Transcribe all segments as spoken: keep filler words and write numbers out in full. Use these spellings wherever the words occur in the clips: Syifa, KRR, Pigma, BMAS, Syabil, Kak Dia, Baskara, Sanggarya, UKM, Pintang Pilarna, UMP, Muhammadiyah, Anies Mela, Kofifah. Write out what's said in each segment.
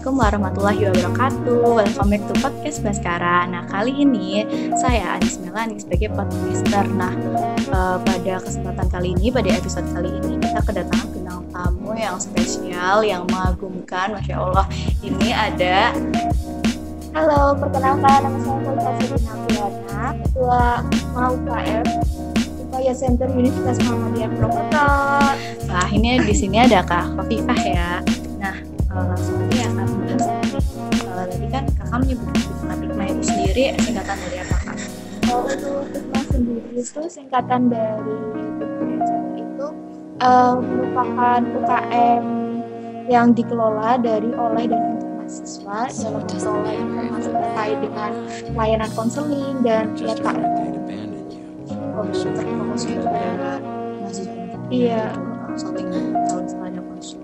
Assalamualaikum warahmatullahi wabarakatuh. Welcome back to podcast Baskara. Nah, kali ini saya Anies Mela sebagai podcaster. Nah, uh, pada kesempatan kali ini, pada episode kali ini kita kedatangan bintang tamu yang spesial, yang mengagumkan. Masya Allah, ini ada. Halo, perkenalkan nama saya Pintang Pilarna, ketua mau K R R Upaya Center Universitas Muhammadiyah Promotor. Nah, ini di sini ada Kak Kofifah ya. Langsung aja ya Kak, uh, tadi kan Kakak menyebut Pigma. Pigma itu sendiri singkatan dari apa Kak? Kalau untuk Pigma sendiri itu singkatan dari Pigma itu uh, merupakan U K M yang dikelola dari oleh dan untuk mahasiswa dalam mengelola informasi terkait dengan layanan konseling dan data terpromosi kepada mahasiswa. Iya, konseling tahun selanjutnya konsul.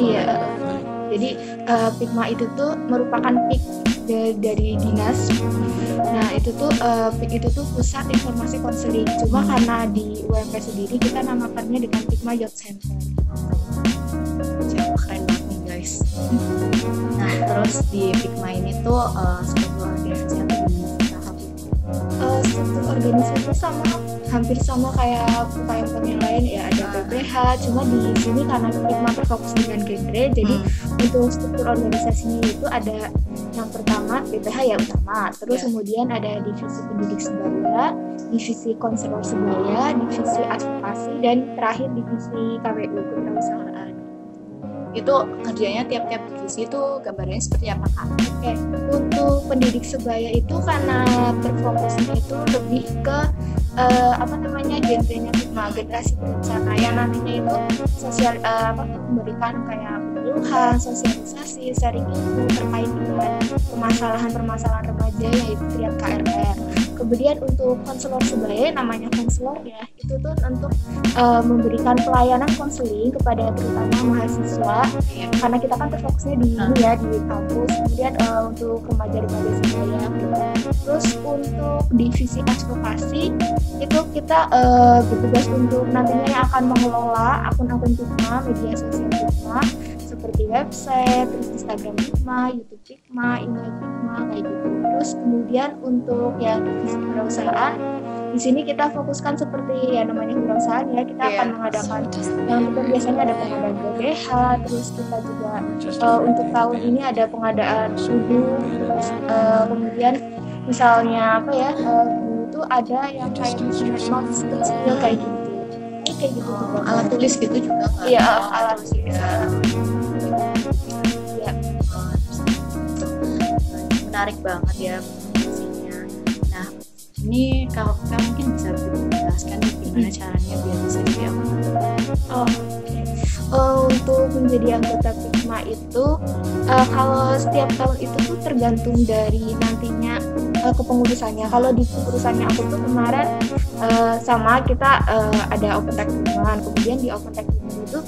Iya, jadi uh, Pigma itu tuh merupakan pig de- dari dinas. Nah itu tuh uh, pig itu tuh pusat informasi konseling. Cuma karena di U M P sendiri kita namakannya dengan Pigma Youth Center. Keren banget nih guys. Nah terus di Pigma ini tuh uh, suatu organisasi atau gimana? Uh, suatu organisasi sama. Hampir sama kayak U K M yang lain ya, ada P P H, cuma di sini karena Pigma berfokus dengan genre, jadi hmm. untuk struktur organisasinya itu ada yang pertama P P H ya utama, terus yeah. kemudian ada divisi pendidik sebaya, divisi konselor sebaya, divisi advokasi, dan terakhir divisi K W U kewirausahaan. Itu kerjanya tiap-tiap divisi itu gambarnya seperti apa Kak? Oke, untuk pendidik sebaya itu karena berfokusnya itu lebih ke uh, apa namanya genrenya Pigma, generasi berencana, yang nantinya itu sosial uh, apa memberikan kayak penyuluhan, sosialisasi, sharing ilmu terkait dengan permasalahan-permasalahan remaja yaitu tiap K R R. Kemudian untuk konselor sebaya, namanya konselor ya, itu tuh untuk uh, memberikan pelayanan konseling kepada terutama mahasiswa, karena kita kan terfokusnya di ini ya, di kampus. Kemudian uh, untuk remaja-remaja sebaya. Terus untuk divisi advokasi itu kita uh, bertugas untuk nantinya yang akan mengelola akun-akun Pigma, media sosial Pigma seperti website, terus Instagram Pigma, YouTube Pigma, email Pigma, kayak gitu. Terus kemudian untuk yang divisi kewirausahaan, di sini kita fokuskan seperti ya namanya kewirausahaan ya, kita yeah. akan mengadakan yang nah, biasanya ada pengadaan B P H, terus kita juga uh, untuk tahun ini ada pengadaan sudu, uh, kemudian misalnya apa ya uh, itu ada yang kayak notes kecil kayak gitu, ini kayak gitu oh, juga. Alat tulis gitu juga kan? Iya oh, alat tulis. Menarik banget ya isinya. Nah, ini kalau Kak mungkin bisa menjelaskan gimana caranya biar bisa jadi anggota. Oh, okay. oh, untuk menjadi anggota Pigma itu uh, kalau setiap tahun itu tuh tergantung dari nantinya uh, kepengurusannya. Kalau di kepengurusannya aku tuh kemarin uh, sama kita uh, ada open recruitment. Kemudian di open recruitment itu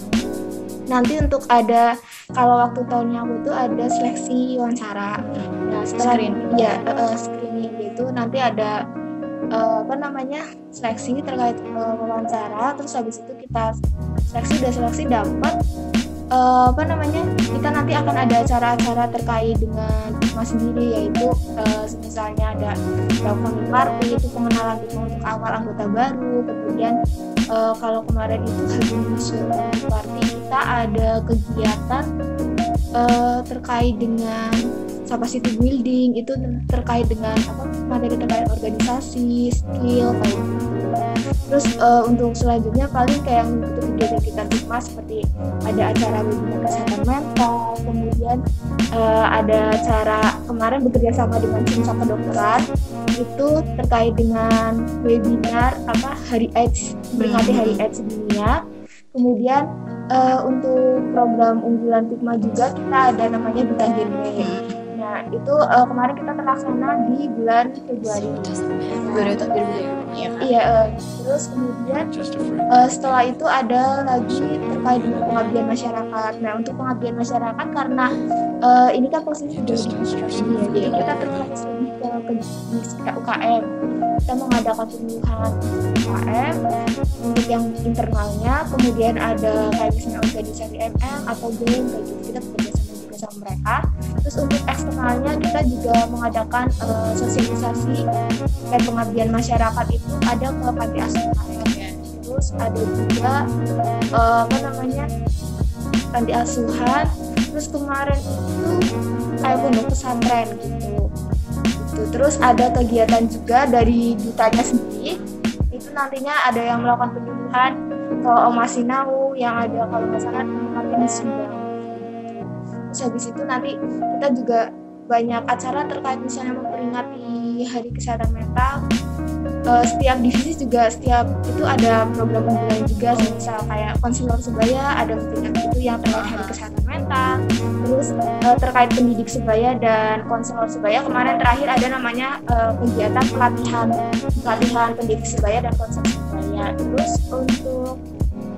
nanti untuk ada kalau waktu tahunnya aku tuh ada seleksi wawancara. Nah, setelah screening ya uh, screening gitu nanti ada uh, apa namanya seleksi terkait uh, wawancara. Terus habis itu kita seleksi udah seleksi dapat uh, apa namanya kita nanti akan ada acara-acara terkait dengan Pigma sendiri yaitu uh, misalnya ada welcoming party itu pengenalan Pigma untuk awal anggota baru. Kemudian uh, kalau kemarin itu habis welcoming party kita ada kegiatan uh, terkait dengan capacity building itu terkait dengan apa materi terkait organisasi, skill kayak gitu. Terus uh, untuk selanjutnya paling kayak mengikuti kegiatan Pigma seperti ada acara webinar kesehatan mental, kemudian uh, ada acara kemarin bekerja sama dengan tim Saka Dokteran itu terkait dengan webinar apa Hari AIDS, memperingati Hari AIDS dunia. Kemudian uh, untuk program unggulan Pigma juga kita ada namanya Bintang Genre. Nah, itu uh, kemarin kita terlaksana di bulan Februari. Februari tahun dua ribu dua puluh. Iya, uh, terus kemudian uh, setelah itu ada lagi terkait dengan pengabdian masyarakat. Nah, untuk pengabdian masyarakat karena uh, ini kan posisi ya, jadi kita terfokus lebih ke ke U K M. Kita mengadakan pemilihan U K M untuk yang internalnya, kemudian ada kayak misalnya organisasi M M atau B M P gitu. Kita bekerja sama juga bersama mereka. Terus untuk eksternalnya kita juga mengadakan uh, sosialisasi dan pengabdian masyarakat itu ada ke panti asuhan. Terus ada juga uh, apa namanya panti asuhan. Terus kemarin itu kayak pondok pesantren gitu. Gitu. Terus ada kegiatan juga dari dutanya sendiri. Itu nantinya ada yang melakukan penyuluhan ke Omasinau yang ada kalau nggak salah di Subang. Terus habis itu nanti kita juga banyak acara terkait misalnya memperingati Hari Kesehatan Mental. Uh, setiap divisi juga setiap itu ada program unggulan juga, misal kayak konselor sebaya ada pendidikan itu yang terkait Hari Kesehatan Mental. Terus uh, terkait pendidik sebaya dan konselor sebaya kemarin terakhir ada namanya uh, kegiatan pelatihan pelatihan pendidik sebaya dan konselor sebaya. Terus untuk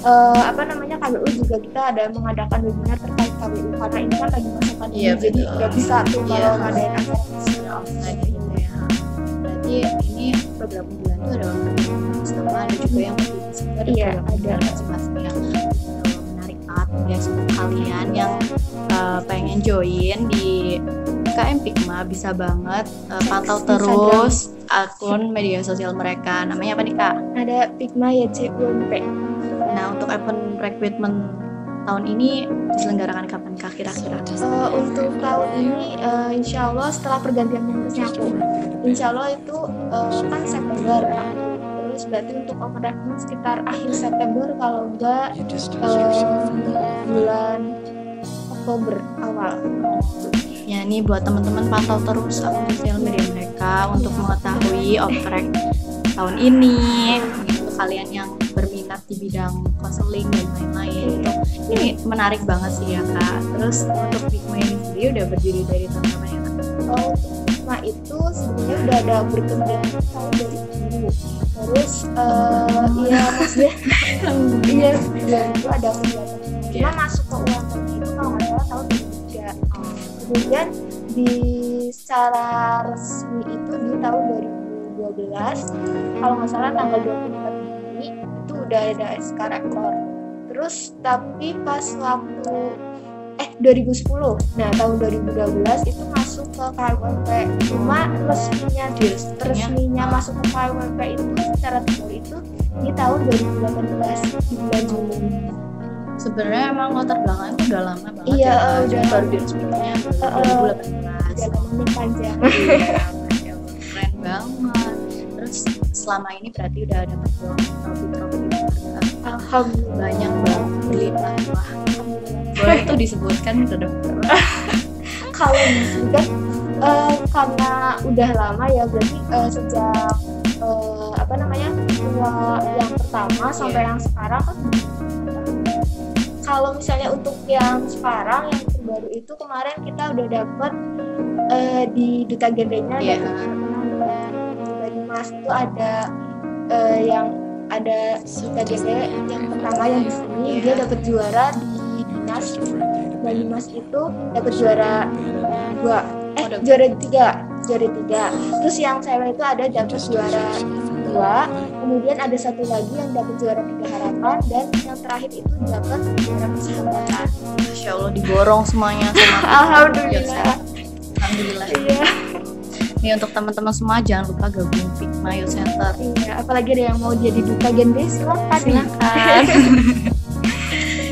uh, apa namanya K B U juga kita ada mengadakan webinar terkait K B U karena ini kan lagi masa pandemi, yeah, jadi nggak bisa tuh kalau yeah. ada yang offline. Ini program bulan itu ada sama ada juga yang ada iya, program masing-masing yang uh, menarik banget ya. Semua kalian yang uh, pengen join di K M Pigma bisa banget uh, pantau terus akun media sosial mereka. Namanya apa nih kak? Ada Pigma ya U M P. Nah untuk event recruitment tahun ini diselenggarakan kapan kak kira-kira? Uh, untuk tahun ini uh, insya Allah setelah pergantian mengurusnya aku insya Allah itu uh, kan September kan? Terus berarti untuk pemadaman sekitar akhir September kalau enggak uh, bulan Oktober awal ya. Ini buat teman-teman pantau terus akun sosial media mereka untuk mengetahui oprek tahun ini. Untuk kalian yang berminat di bidang konseling dan lain-lain, ini menarik banget sih ya kak. Terus untuk Pigma ini sendiri udah berdiri dari teman-teman yang oh, Pigma itu sebenarnya udah ada berkembang tahun dari dulu. Terus uh, iya maksudnya iya dan itu ada kegiatan cuma masuk ke U M P itu kalau nggak salah tahun dua ribu tiga. Oh. Kemudian di secara resmi itu di tahun dua ribu dua belas kalau nggak salah tanggal dua puluh empat Juni itu udah ada S K rektor. Terus tapi pas waktu eh dua ribu sepuluh, nah tahun dua ribu dua belas itu masuk ke K W P. Cuma resminya resminya masuk ke K W P itu secara teori itu di tahun dua ribu delapan belas di bulan Juli. Sebenarnya emang latar belakangnya udah lama banget. Iya, udah baru diresmikannya dua ribu delapan belas. Udah lama panjang. Keren banget. Terus selama ini berarti udah ada trofi-trofi Alhamdulillah banyak banget. Boleh tuh disebutkan ke dokter. Kalau disebutkan uh, karena udah lama ya berarti uh, sejak uh, apa namanya yang pertama yeah. sampai yang sekarang kan. Kalau misalnya untuk yang sekarang yang terbaru itu kemarin kita udah dapat uh, di duta gendengnya yeah. dari B M A S itu ada uh, yang ada K D D yang pertama yang di sini yeah. dia dapat juara di dinas Banyumas itu dapat juara dua eh juara tiga juara tiga terus yang saya itu ada dapat juara dua kemudian ada satu lagi yang dapat juara tiga harapan dan yang terakhir itu dapat juara persahabatan. Masya Allah diborong semuanya sama Alhamdulillah Alhamdulillah yeah. Ini untuk teman-teman semua jangan lupa gabung Pigma Youth Center. Iya, apalagi ada yang mau jadi duta Gen B silakan. Silakan.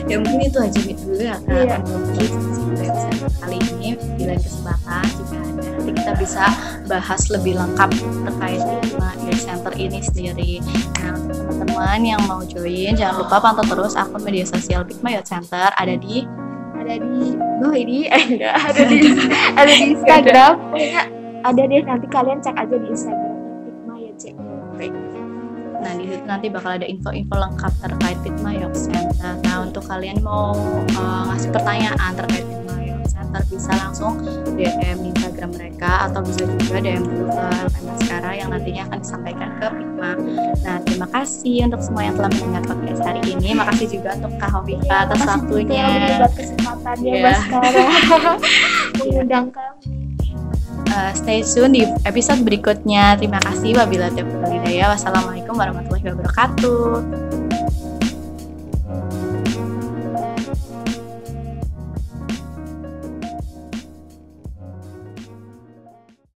Ya mungkin itu aja dulu ya kak untuk Pigma Center kali ini. Di lain kesempatan jika ada nanti kita bisa bahas lebih lengkap terkait Pigma Youth Center ini sendiri. Nah untuk teman-teman yang mau join jangan lupa pantau terus akun media sosial Pigma Youth Center ada di ada di oh ini ada ada di ada di Instagram. Ada deh nanti kalian cek aja di Instagram Pigma ya cek. Nah di situ nanti bakal ada info-info lengkap terkait Pigma Youth Center. Nah untuk kalian mau uh, ngasih pertanyaan terkait Pigma Youth Center bisa langsung D M Instagram mereka atau bisa juga D M dulu ke L M S Kara yang nantinya akan disampaikan ke Pigma. Nah terima kasih untuk semua yang telah mendengar podcast hari ini. Makasih juga untuk Kak Hovifa atas waktunya. Terima kasih kesempatan ya Mas Kara mengundang kami. Uh, stay tune di episode berikutnya. Terima kasih. Wabillahi taufiq wal hidayah. Wassalamualaikum warahmatullahi wabarakatuh.